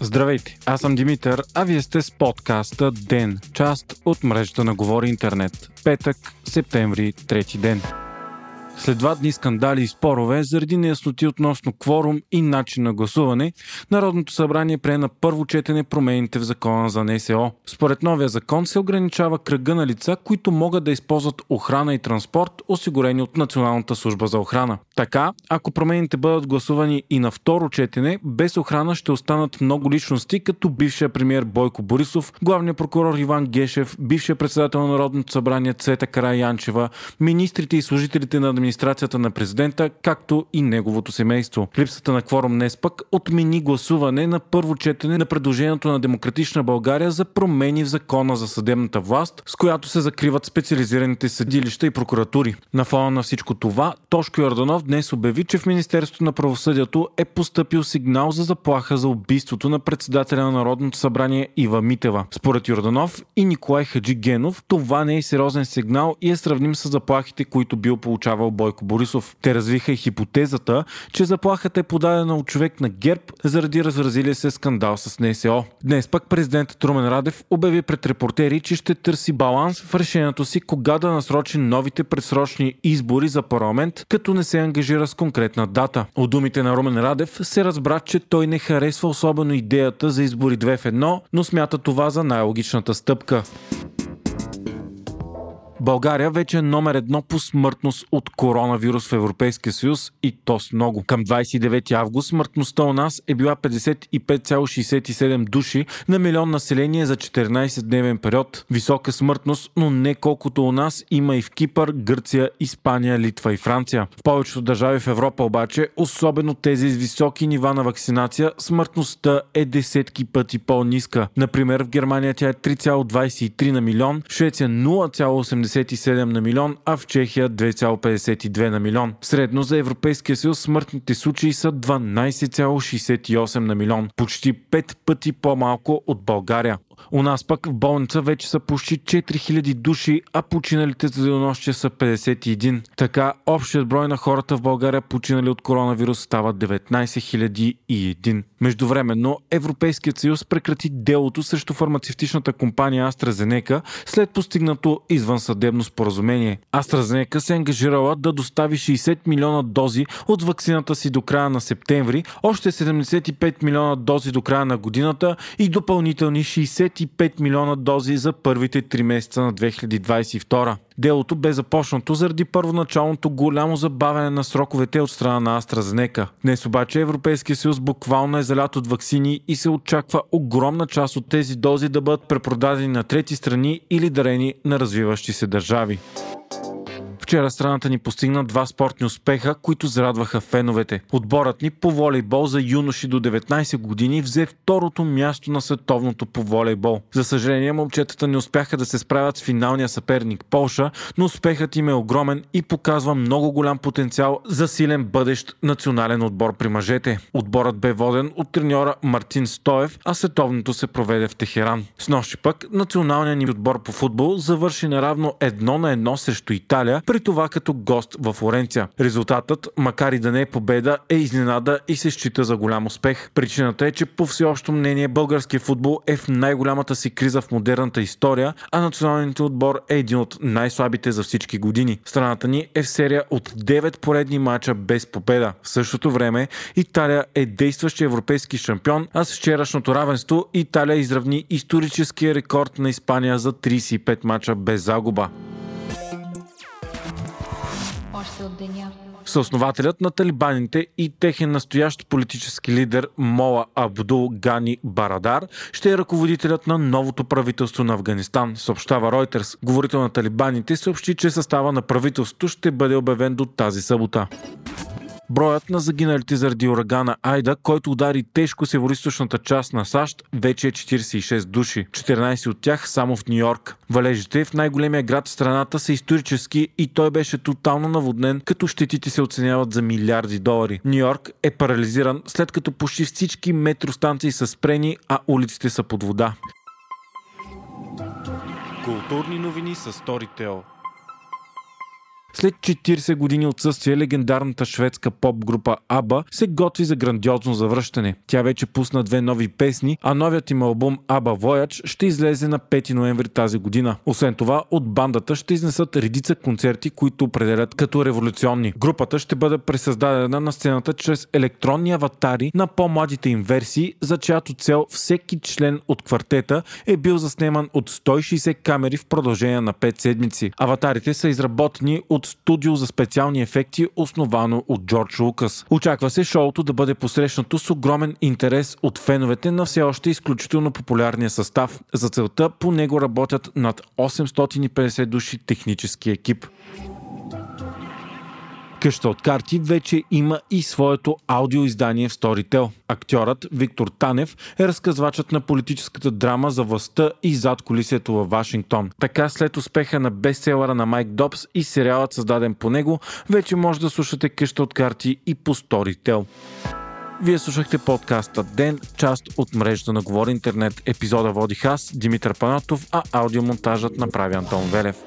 Здравейте, аз съм Димитър, а вие сте с подкаста Ден, част от мрежата на Говори Интернет. Петък, септември, трети ден. След два дни скандали и спорове, заради неясноти относно кворум и начин на гласуване, Народното събрание прие на първо четене промените в закона за НСО. Според новия закон се ограничава кръга на лица, които могат да използват охрана и транспорт, осигурени от Националната служба за охрана. Така, ако промените бъдат гласувани и на второ четене, без охрана ще останат много личности, като бившия премиер Бойко Борисов, главният прокурор Иван Гешев, бившия председател на Народното събрание Цвета Караянчева, министрите и служителите на администрацията на президента, както и неговото семейство. Липсата на кворум днес пък отмени гласуване на първо четене на предложението на Демократична България за промени в закона за съдебната власт, с която се закриват специализираните съдилища и прокуратури. На фона на всичко това, Тошко Йорданов днес обяви, че в Министерството на правосъдието е постъпил сигнал за заплаха за убийството на председателя на Народното събрание Ива Митева. Според Йорданов и Николай Хаджигенов, това не е сериозен сигнал и е сравним с заплахите, които бил получавал Бойко Борисов. Те развиха и хипотезата, че заплахата е подадена от човек на ГЕРБ заради разразилия се скандал с НСО. Днес пък президентът Румен Радев обяви пред репортери, че ще търси баланс в решението си кога да насрочи новите предсрочни избори за парламент, като не се ангажира с конкретна дата. От думите на Румен Радев се разбра, че той не харесва особено идеята за избори 2 в 1, но смята това за най-логичната стъпка. България вече е номер 1 по смъртност от коронавирус в Европейския съюз, и то с много. Към 29 август смъртността у нас е била 55,67 души на милион население за 14-дневен период. Висока смъртност, но не колкото у нас, има и в Кипър, Гърция, Испания, Литва и Франция. В повечето държави в Европа обаче, особено тези с високи нива на вакцинация, смъртността е десетки пъти по-ниска. Например, в Германия тя е 3,23 на милион, в Швеция 0,87 на милион, а в Чехия 2,52 на милион. Средно за Европейския съюз смъртните случаи са 12,68 на милион, почти 5 пъти по-малко от България. У нас пък в болница вече са почти 4000 души, а починалите за денонощие са 51. Така, общият брой на хората в България, починали от коронавирус, става 19 001. Междувременно, Европейският съюз прекрати делото срещу фармацевтичната компания AstraZeneca след постигнато извънсъдебно споразумение. AstraZeneca се ангажирала да достави 60 милиона дози от ваксината си до края на септември, още 75 милиона дози до края на годината и допълнителни 65 милиона дози за първите 3 месеца на 2022. Делото бе започнато заради първоначалното голямо забавяне на сроковете от страна на AstraZeneca. Днес обаче Европейския съюз буквално е залят от ваксини и се очаква огромна част от тези дози да бъдат препродадени на трети страни или дарени на развиващи се държави. Вчера страната ни постигна 2 спортни успеха, които зарадваха феновете. Отборът ни по волейбол за юноши до 19 години взе второто място на световното по волейбол. За съжаление, момчетата не успяха да се справят с финалния съперник Полша, но успехът им е огромен и показва много голям потенциал за силен бъдещ национален отбор при мъжете. Отборът бе воден от треньора Мартин Стоев, а световното се проведе в Техеран. Снощи пък националният ни отбор по футбол завърши наравно 1-1 срещу Италия, при това като гост във Флоренция. Резултатът, макар и да не е победа, е изненада и се счита за голям успех. Причината е, че по всеобщо мнение българският футбол е в най-голямата си криза в модерната история, а националният отбор е един от най-слабите за всички години. Страната ни е в серия от 9 поредни мача без победа. В същото време Италия е действащ европейски шампион, а с вчерашното равенство Италия изравни историческия рекорд на Испания за 35 мача без загуба. Съоснователят на талибаните и техен настоящ политически лидер Мола Абдул Гани Барадар ще е ръководителят на новото правителство на Афганистан, съобщава Reuters. Говорител на талибаните съобщи, че състава на правителството ще бъде обявен до тази събота. Броят на загиналите заради урагана Айда, който удари тежко североизточната част на САЩ, вече е 46 души, 14 от тях само в Ню Йорк. Валежите в най-големия град в страната са исторически и той беше тотално наводнен, като щетите се оценяват за $милиарди. Ню Йорк е парализиран, след като почти всички метростанции са спрени, а улиците са под вода. Културни новини с Storytel. След 40 години отсъствие легендарната шведска поп-група ABBA се готви за грандиозно завръщане. Тя вече пусна 2 нови песни, а новият им албум ABBA Voyage ще излезе на 5 ноември тази година. Освен това, от бандата ще изнесат редица концерти, които определят като революционни. Групата ще бъде пресъздадена на сцената чрез електронни аватари на по-младите им версии, за чиято цел всеки член от квартета е бил заснеман от 160 камери в продължение на 5 седмици. Аватарите са изработени от студио за специални ефекти, основано от Джордж Лукас. Очаква се шоуто да бъде посрещнато с огромен интерес от феновете на все още изключително популярния състав. За целта по него работят над 850 души технически екип. Къща от карти вече има и своето аудиоиздание в Storytel. Актьорът Виктор Танев е разказвачът на политическата драма за властта и зад кулисието във Вашингтон. Така след успеха на бестселъра на Майк Добс и сериалът създаден по него, вече може да слушате Къща от карти и по Storytel. Вие слушахте подкаста Ден, част от мрежата на Говори Интернет. Епизода водих аз, Димитър Панатов, а аудиомонтажът направи Антон Велев.